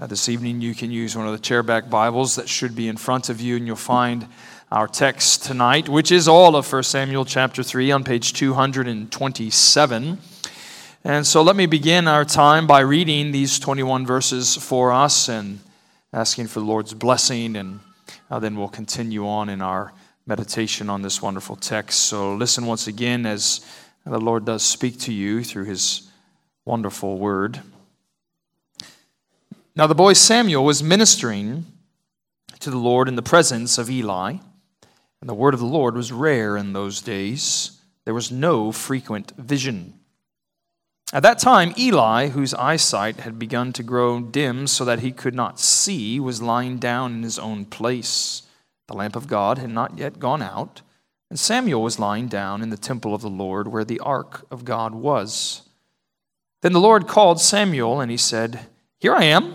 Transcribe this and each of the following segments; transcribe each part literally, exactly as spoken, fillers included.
Uh, this evening you can use one of the chairback Bibles that should be in front of you, and you'll find our text tonight, which is all of First Samuel chapter three on page two twenty-seven. And so let me begin our time by reading these twenty-one verses for us and asking for the Lord's blessing, and uh, then we'll continue on in our meditation on this wonderful text. So listen once again as the Lord does speak to you through his wonderful word. Now the boy Samuel was ministering to the Lord in the presence of Eli, and the word of the Lord was rare in those days. There was no frequent vision. At that time, Eli, whose eyesight had begun to grow dim so that he could not see, was lying down in his own place. The lamp of God had not yet gone out, and Samuel was lying down in the temple of the Lord where the ark of God was. Then the Lord called Samuel, and he said, "Here I am."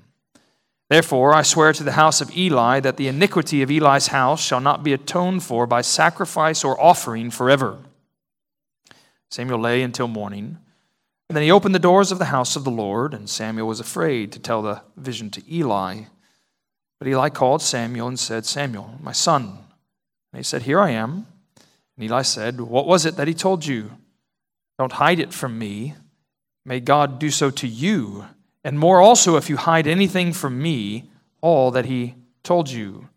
Therefore, I swear to the house of Eli that the iniquity of Eli's house shall not be atoned for by sacrifice or offering forever." Samuel lay until morning, and then he opened the doors of the house of the Lord, and Samuel was afraid to tell the vision to Eli. But Eli called Samuel and said, "Samuel, my son." And he said, "Here I am." And Eli said, "What was it that he told you? Don't hide it from me. May God do so to you, and more also, if you hide anything from me, all that he told you."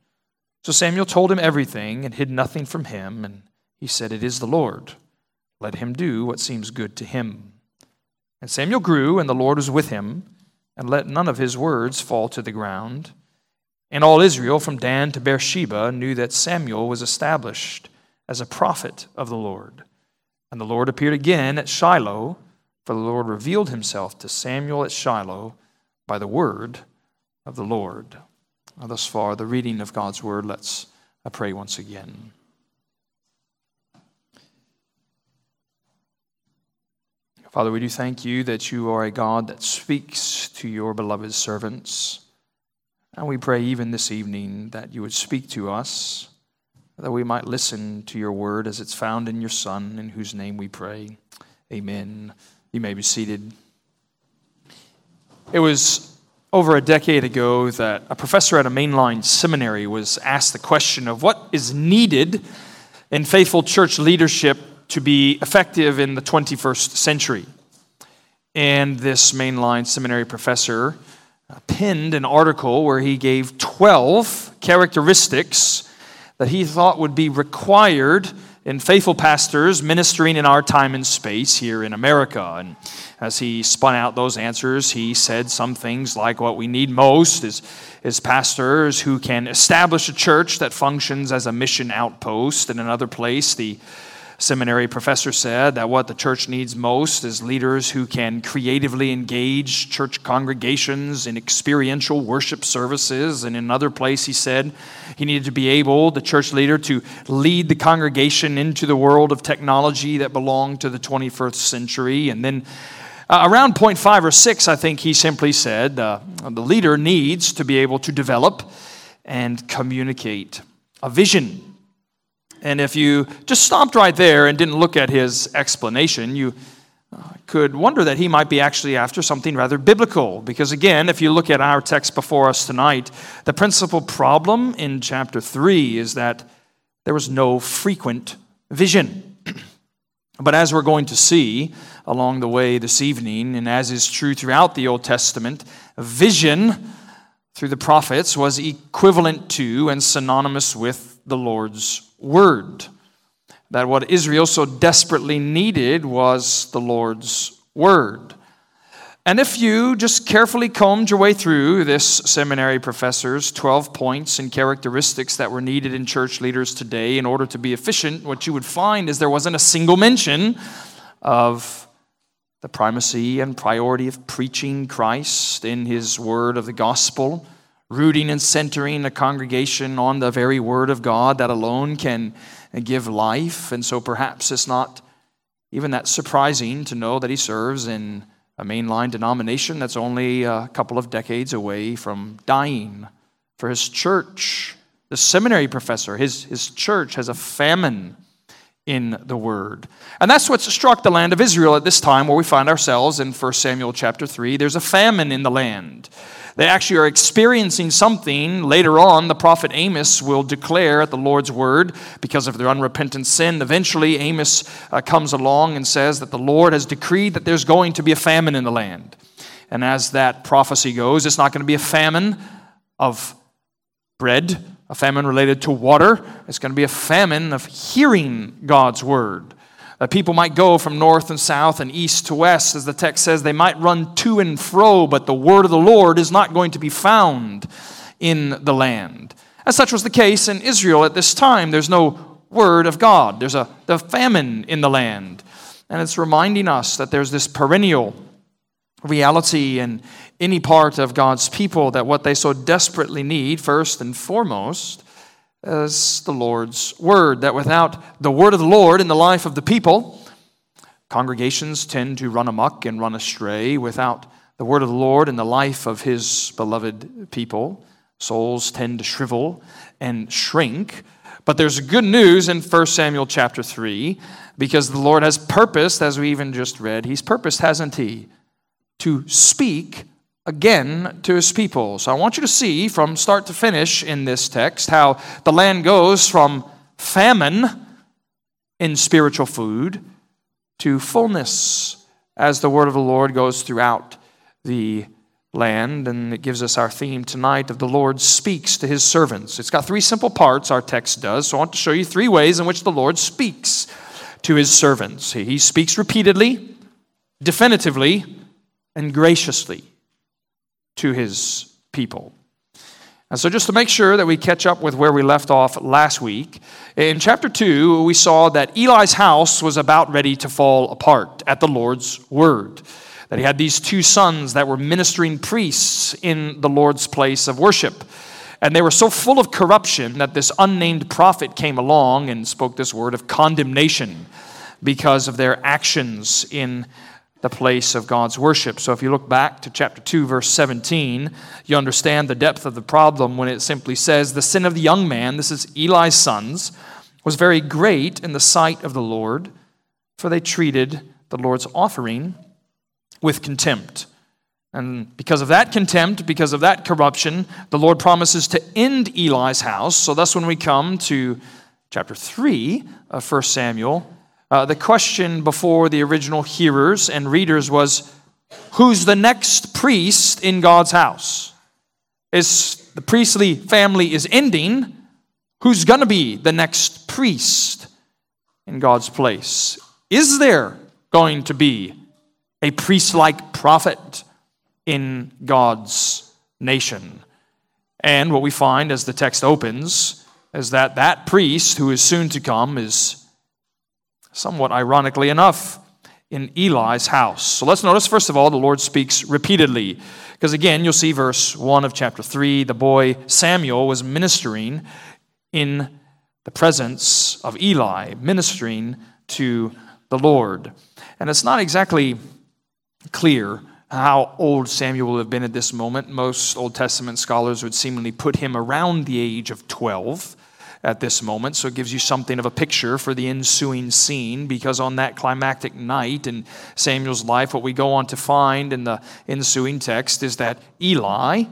So Samuel told him everything and hid nothing from him. And he said, "It is the Lord. Let him do what seems good to him." And Samuel grew, and the Lord was with him, and let none of his words fall to the ground. And all Israel, from Dan to Beersheba, knew that Samuel was established as a prophet of the Lord. And the Lord appeared again at Shiloh, for the Lord revealed himself to Samuel at Shiloh by the word of the Lord. Now, thus far, the reading of God's word. Let's I pray once again. Father, we do thank you that you are a God that speaks to your beloved servants. And we pray even this evening that you would speak to us, that we might listen to your word as it's found in your Son, in whose name we pray. Amen. You may be seated. It was over a decade ago that a professor at a mainline seminary was asked the question of what is needed in faithful church leadership to be effective in the twenty-first century. And this mainline seminary professor penned an article where he gave twelve characteristics that he thought would be required in faithful pastors ministering in our time and space here in America. And as he spun out those answers, he said some things like what we need most is, is pastors who can establish a church that functions as a mission outpost. In another place, the seminary professor said that what the church needs most is leaders who can creatively engage church congregations in experiential worship services. And in another place, he said he needed to be able, the church leader, to lead the congregation into the world of technology that belonged to the twenty-first century. And then uh, around point five or six, I think he simply said uh, the leader needs to be able to develop and communicate a vision. And if you just stopped right there and didn't look at his explanation, you could wonder that he might be actually after something rather biblical. Because again, if you look at our text before us tonight, the principal problem in chapter three is that there was no frequent vision. But as we're going to see along the way this evening, and as is true throughout the Old Testament, vision through the prophets was equivalent to and synonymous with the Lord's word. That what Israel so desperately needed was the Lord's word. And if you just carefully combed your way through this seminary professor's twelve points and characteristics that were needed in church leaders today in order to be efficient, what you would find is there wasn't a single mention of the primacy and priority of preaching Christ in his word of the gospel, rooting and centering a congregation on the very word of God that alone can give life. And so perhaps it's not even that surprising to know that he serves in a mainline denomination that's only a couple of decades away from dying for his church. The seminary professor, his, his church has a famine in the word. And that's what's struck the land of Israel at this time where we find ourselves in First Samuel chapter three. There's a famine in the land. They actually are experiencing something. Later on, the prophet Amos will declare at the Lord's word because of their unrepentant sin. Eventually, Amos uh, comes along and says that the Lord has decreed that there's going to be a famine in the land. And as that prophecy goes, it's not going to be a famine of bread, a famine related to water. It's going to be a famine of hearing God's word. Uh, people might go from north and south and east to west, as the text says. They might run to and fro, but the word of the Lord is not going to be found in the land. As such was the case in Israel at this time. There's no word of God. There's a the famine in the land. And it's reminding us that there's this perennial reality in any part of God's people that what they so desperately need, first and foremost, as the Lord's word, that without the word of the Lord in the life of the people, congregations tend to run amok and run astray. Without the word of the Lord in the life of his beloved people, souls tend to shrivel and shrink. But there's good news in First Samuel chapter three, because the Lord has purposed, as we even just read, he's purposed, hasn't he, to speak again to his people. So I want you to see from start to finish in this text how the land goes from famine in spiritual food to fullness as the word of the Lord goes throughout the land. And it gives us our theme tonight of the Lord speaks to his servants. It's got three simple parts, our text does. So I want to show you three ways in which the Lord speaks to his servants. He speaks repeatedly, definitively, and graciously to his people. And so just to make sure that we catch up with where we left off last week, in chapter two, we saw that Eli's house was about ready to fall apart at the Lord's word. That he had these two sons that were ministering priests in the Lord's place of worship. And they were so full of corruption that this unnamed prophet came along and spoke this word of condemnation because of their actions in the place of God's worship. So if you look back to chapter two, verse seventeen, you understand the depth of the problem when it simply says, the sin of the young man, this is Eli's sons, was very great in the sight of the Lord, for they treated the Lord's offering with contempt. And because of that contempt, because of that corruption, the Lord promises to end Eli's house. So thus when we come to chapter three of First Samuel, Uh, the question before the original hearers and readers was, who's the next priest in God's house? Is the priestly family is ending. Who's going to be the next priest in God's place? Is there going to be a priest-like prophet in God's nation? And what we find as the text opens is that that priest who is soon to come is, somewhat ironically enough, in Eli's house. So let's notice, first of all, the Lord speaks repeatedly. Because again, you'll see verse one of chapter three, the boy Samuel was ministering in the presence of Eli, ministering to the Lord. And it's not exactly clear how old Samuel would have been at this moment. Most Old Testament scholars would seemingly put him around the age of twelve. at this moment, so it gives you something of a picture for the ensuing scene, because on that climactic night in Samuel's life, what we go on to find in the ensuing text is that Eli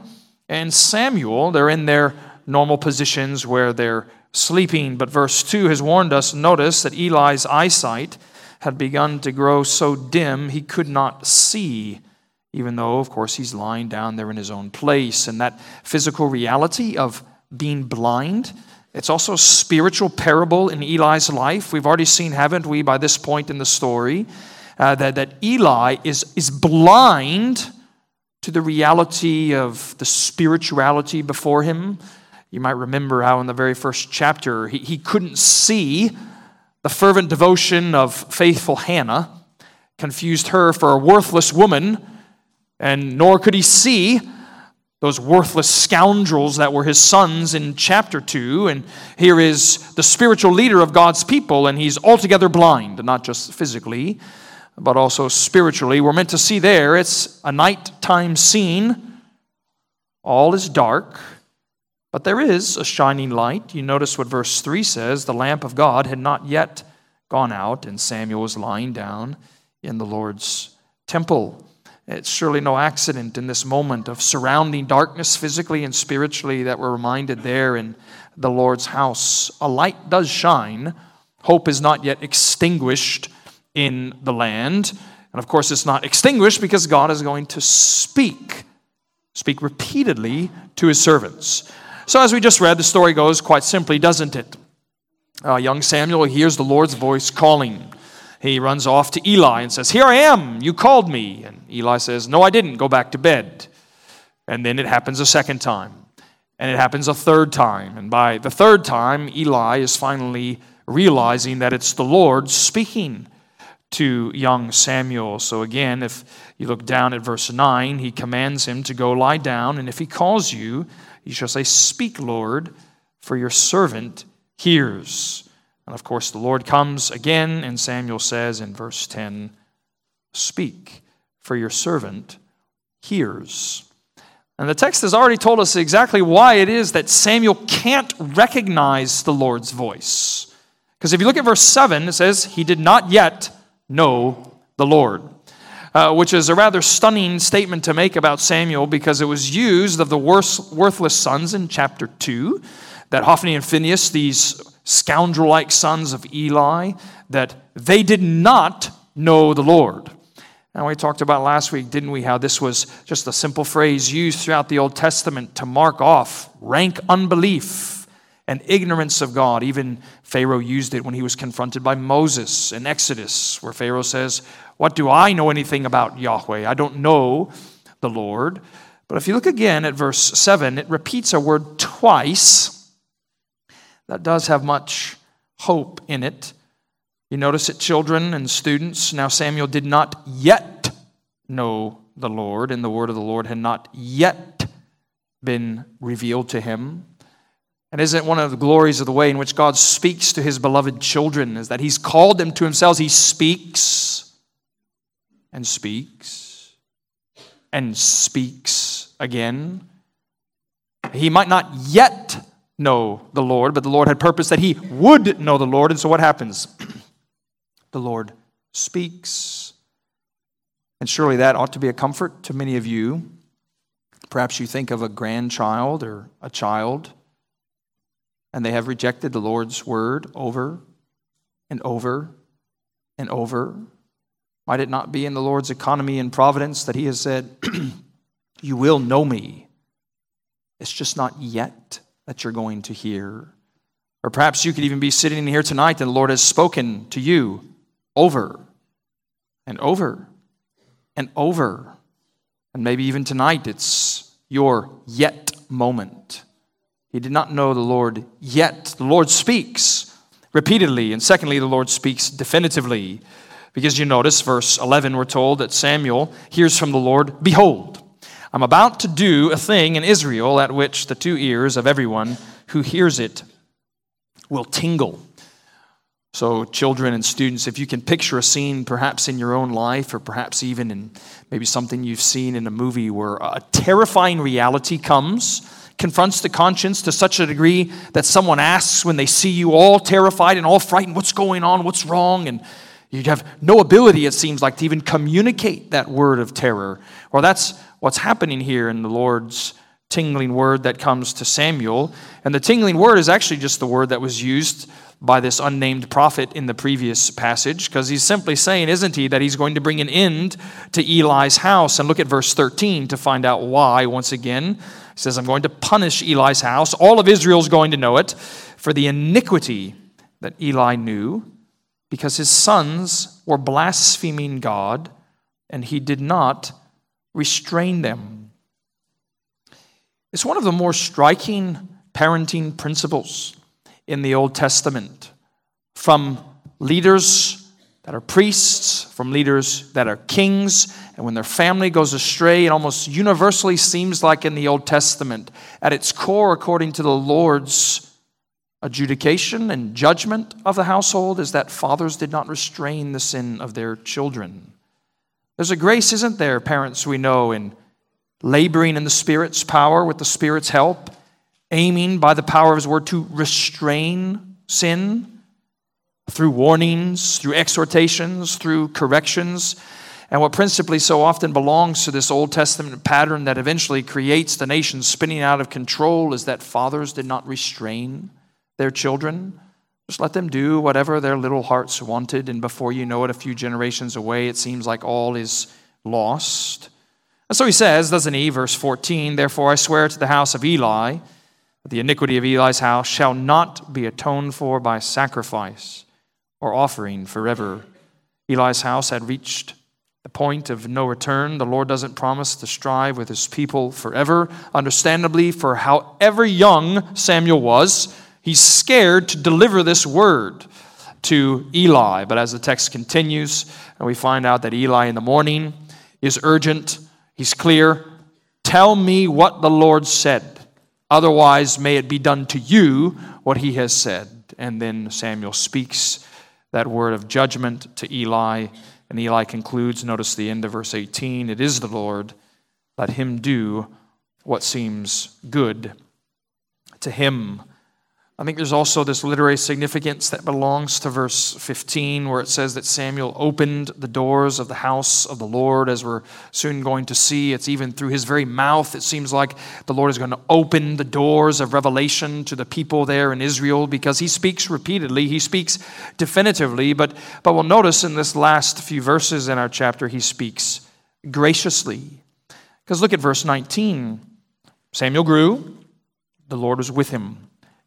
and Samuel, they're in their normal positions where they're sleeping, but verse two has warned us, notice, that Eli's eyesight had begun to grow so dim he could not see, even though, of course, he's lying down there in his own place. And that physical reality of being blind, it's also a spiritual parable in Eli's life. We've already seen, haven't we, by this point in the story, uh, that, that Eli is, is blind to the reality of the spirituality before him. You might remember how in the very first chapter, he, he couldn't see the fervent devotion of faithful Hannah, confused her for a worthless woman, and nor could he see those worthless scoundrels that were his sons in chapter two. And here is the spiritual leader of God's people, and he's altogether blind, not just physically, but also spiritually. We're meant to see there, it's a nighttime scene. All is dark, but there is a shining light. You notice what verse three says, the lamp of God had not yet gone out, and Samuel was lying down in the Lord's temple. It's surely no accident in this moment of surrounding darkness physically and spiritually that we're reminded there in the Lord's house. A light does shine. Hope is not yet extinguished in the land. And of course, it's not extinguished because God is going to speak, speak repeatedly to his servants. So as we just read, the story goes quite simply, doesn't it? Uh, young Samuel hears the Lord's voice calling. He runs off to Eli and says, "Here I am, you called me." And Eli says, "No, I didn't, go back to bed." And then it happens a second time. And it happens a third time. And by the third time, Eli is finally realizing that it's the Lord speaking to young Samuel. So again, if you look down at verse nine, he commands him to go lie down. And if he calls you, you shall say, "Speak, Lord, for your servant hears." And of course, the Lord comes again, and Samuel says in verse ten, "Speak, for your servant hears." And the text has already told us exactly why it is that Samuel can't recognize the Lord's voice. Because if you look at verse seven, it says, "He did not yet know the Lord." Uh, which is a rather stunning statement to make about Samuel, because it was used of the worst, worthless sons in chapter two, that Hophni and Phinehas, these scoundrel-like sons of Eli, that they did not know the Lord. And we talked about last week, didn't we, how this was just a simple phrase used throughout the Old Testament to mark off rank unbelief and ignorance of God. Even Pharaoh used it when he was confronted by Moses in Exodus, where Pharaoh says, "What do I know anything about Yahweh? I don't know the Lord." But if you look again at verse seven, it repeats a word twice that does have much hope in it. You notice it, children and students. Now Samuel did not yet know the Lord, and the word of the Lord had not yet been revealed to him. And isn't one of the glories of the way in which God speaks to his beloved children is that he's called them to himself. He speaks and speaks and speaks again. He might not yet know the Lord, but the Lord had purpose that he would know the Lord. And so what happens? The Lord speaks. And surely that ought to be a comfort to many of you. Perhaps you think of a grandchild or a child, and they have rejected the Lord's word over and over and over. Might it not be in the Lord's economy and providence that he has said, "You will know me. It's just not yet that you're going to hear." Or perhaps you could even be sitting here tonight and the Lord has spoken to you over and over and over. And maybe even tonight it's your yet moment. He did not know the Lord yet. The Lord speaks repeatedly. And secondly, the Lord speaks definitively. Because you notice verse eleven, we're told that Samuel hears from the Lord, "Behold, I'm about to do a thing in Israel at which the two ears of everyone who hears it will tingle." So children and students, if you can picture a scene perhaps in your own life, or perhaps even in maybe something you've seen in a movie where a terrifying reality comes, confronts the conscience to such a degree that someone asks when they see you all terrified and all frightened, what's going on, what's wrong? And you have no ability, it seems like, to even communicate that word of terror. Well, that's what's happening here in the Lord's tingling word that comes to Samuel. And the tingling word is actually just the word that was used by this unnamed prophet in the previous passage, because he's simply saying, isn't he, that he's going to bring an end to Eli's house. And look at verse thirteen to find out why, once again. He says, I'm going to punish Eli's house. All of Israel's going to know it for the iniquity that Eli knew, because his sons were blaspheming God, and he did not restrain them. It's one of the more striking parenting principles in the Old Testament, from leaders that are priests, from leaders that are kings, and when their family goes astray, it almost universally seems like in the Old Testament, at its core, according to the Lord's adjudication and judgment of the household, is that fathers did not restrain the sin of their children. There's a grace, isn't there, parents, we know, in laboring in the Spirit's power with the Spirit's help, aiming by the power of his word to restrain sin through warnings, through exhortations, through corrections. And what principally so often belongs to this Old Testament pattern that eventually creates the nation spinning out of control is that fathers did not restrain their children. Just let them do whatever their little hearts wanted, and before you know it, a few generations away, it seems like all is lost. And so he says, doesn't he, verse fourteen, therefore I swear to the house of Eli, the iniquity of Eli's house shall not be atoned for by sacrifice or offering forever. Eli's house had reached the point of no return. The Lord doesn't promise to strive with his people forever. Understandably, for however young Samuel was, he's scared to deliver this word to Eli. But as the text continues, and we find out that Eli in the morning is urgent, he's clear, tell me what the Lord said. Otherwise, may it be done to you what he has said. And then Samuel speaks that word of judgment to Eli. And Eli concludes, notice the end of verse eighteen, it is the Lord, let him do what seems good to him. I think there's also this literary significance that belongs to verse fifteen, where it says that Samuel opened the doors of the house of the Lord, as we're soon going to see. It's even through his very mouth, it seems like the Lord is going to open the doors of revelation to the people there in Israel, because he speaks repeatedly, he speaks definitively, but, but we'll notice in this last few verses in our chapter, he speaks graciously. Because look at verse nineteen. Samuel grew, the Lord was with him,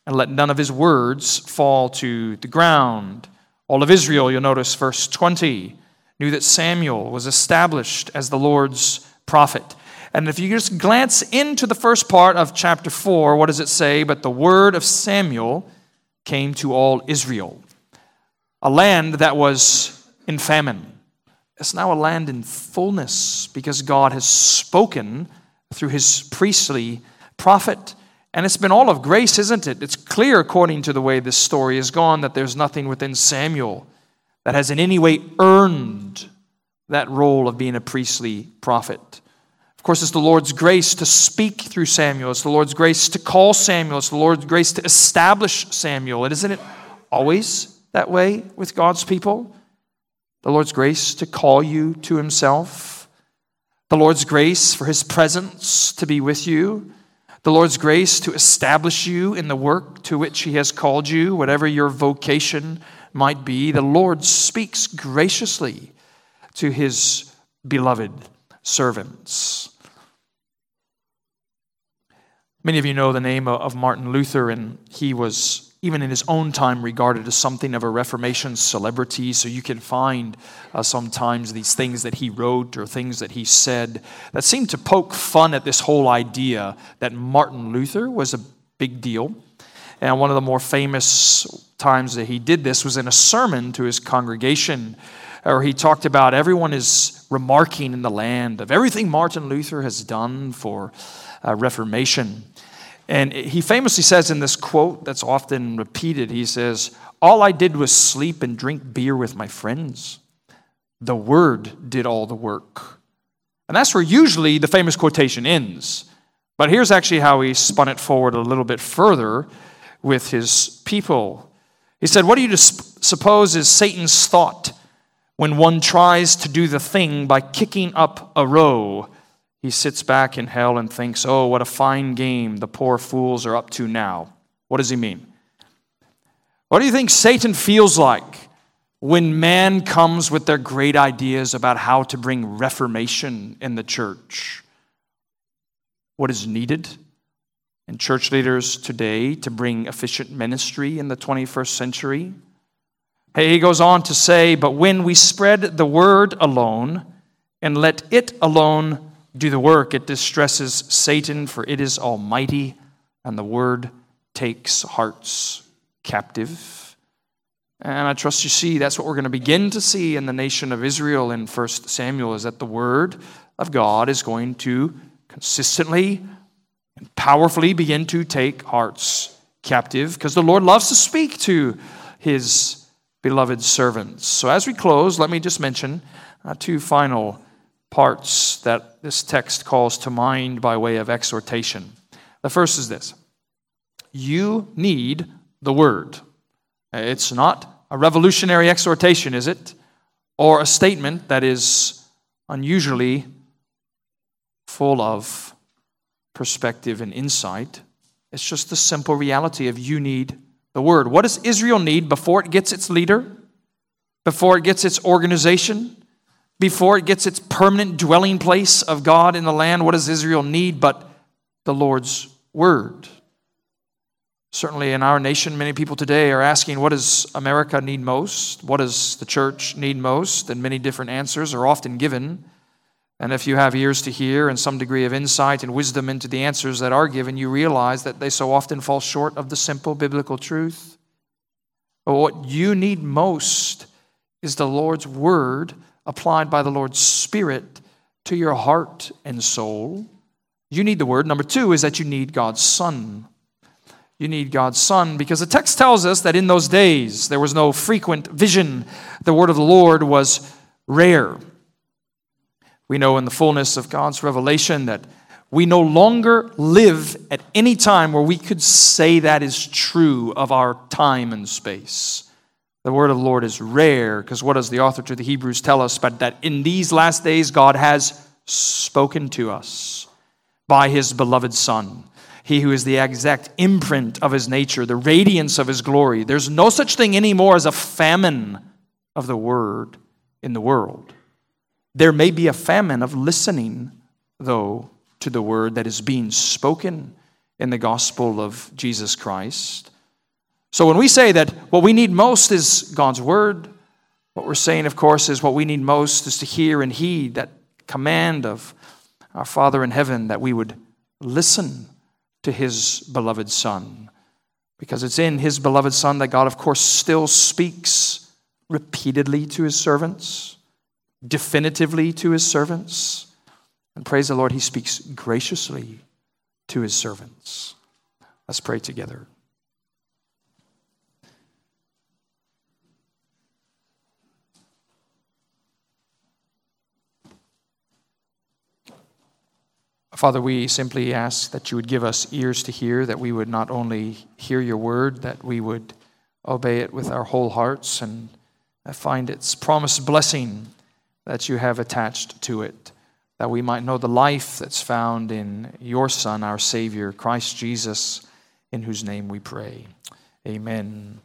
and let none of his words fall to the ground. All of Israel, you'll notice verse twenty, knew that Samuel was established as the Lord's prophet. And if you just glance into the first part of chapter four, what does it say? But the word of Samuel came to all Israel, a land that was in famine. It's now a land in fullness, because God has spoken through his priestly prophet. And it's been all of grace, isn't it? It's clear, according to the way this story has gone, that there's nothing within Samuel that has in any way earned that role of being a priestly prophet. Of course, it's the Lord's grace to speak through Samuel. It's the Lord's grace to call Samuel. It's the Lord's grace to establish Samuel. And isn't it always that way with God's people? The Lord's grace to call you to himself. The Lord's grace for his presence to be with you. The Lord's grace to establish you in the work to which he has called you, whatever your vocation might be. The Lord speaks graciously to his beloved servants. Many of you know the name of Martin Luther, and he was, even in his own time, regarded as something of a Reformation celebrity. So you can find uh, sometimes these things that he wrote or things that he said that seem to poke fun at this whole idea that Martin Luther was a big deal. And one of the more famous times that he did this was in a sermon to his congregation, where he talked about everyone is remarking in the land of everything Martin Luther has done for uh, Reformation. And he famously says in this quote that's often repeated, he says, all I did was sleep and drink beer with my friends. The word did all the work. And that's where usually the famous quotation ends. But here's actually how he spun it forward a little bit further with his people. He said, what do you suppose is Satan's thought when one tries to do the thing by kicking up a row? He sits back in hell and thinks, oh, what a fine game the poor fools are up to now. What does he mean? What do you think Satan feels like when man comes with their great ideas about how to bring reformation in the church? What is needed in church leaders today to bring efficient ministry in the twenty-first century? Hey, he goes on to say, but when we spread the word alone and let it alone do the work, it distresses Satan, for it is almighty, and the word takes hearts captive. And I trust you see, that's what we're going to begin to see in the nation of Israel in First Samuel, is that the word of God is going to consistently and powerfully begin to take hearts captive, because the Lord loves to speak to his beloved servants. So as we close, let me just mention uh, two final parts that this text calls to mind by way of exhortation. The first is this: you need the word. It's not a revolutionary exhortation, is it? Or a statement that is unusually full of perspective and insight. It's just the simple reality of you need the word. What does Israel need before it gets its leader? Before it gets its organization? Before it gets its permanent dwelling place of God in the land? What does Israel need but the Lord's word? Certainly in our nation, many people today are asking, what does America need most? What does the church need most? And many different answers are often given. And if you have ears to hear and some degree of insight and wisdom into the answers that are given, you realize that they so often fall short of the simple biblical truth. But what you need most is the Lord's word applied by the Lord's Spirit to your heart and soul. You need the word. Number two is that you need God's Son. You need God's Son because the text tells us that in those days there was no frequent vision. The word of the Lord was rare. We know in the fullness of God's revelation that we no longer live at any time where we could say that is true of our time and space. The word of the Lord is rare, because what does the author to the Hebrews tell us but that in these last days God has spoken to us by his beloved Son, he who is the exact imprint of his nature, the radiance of his glory. There's no such thing anymore as a famine of the word in the world. There may be a famine of listening, though, to the word that is being spoken in the gospel of Jesus Christ. So when we say that what we need most is God's word, what we're saying, of course, is what we need most is to hear and heed that command of our Father in heaven that we would listen to his beloved Son. Because it's in his beloved Son that God, of course, still speaks repeatedly to his servants, definitively to his servants. And praise the Lord, he speaks graciously to his servants. Let's pray together. Father, we simply ask that you would give us ears to hear, that we would not only hear your word, that we would obey it with our whole hearts and find its promised blessing that you have attached to it, that we might know the life that's found in your Son, our Savior, Christ Jesus, in whose name we pray. Amen.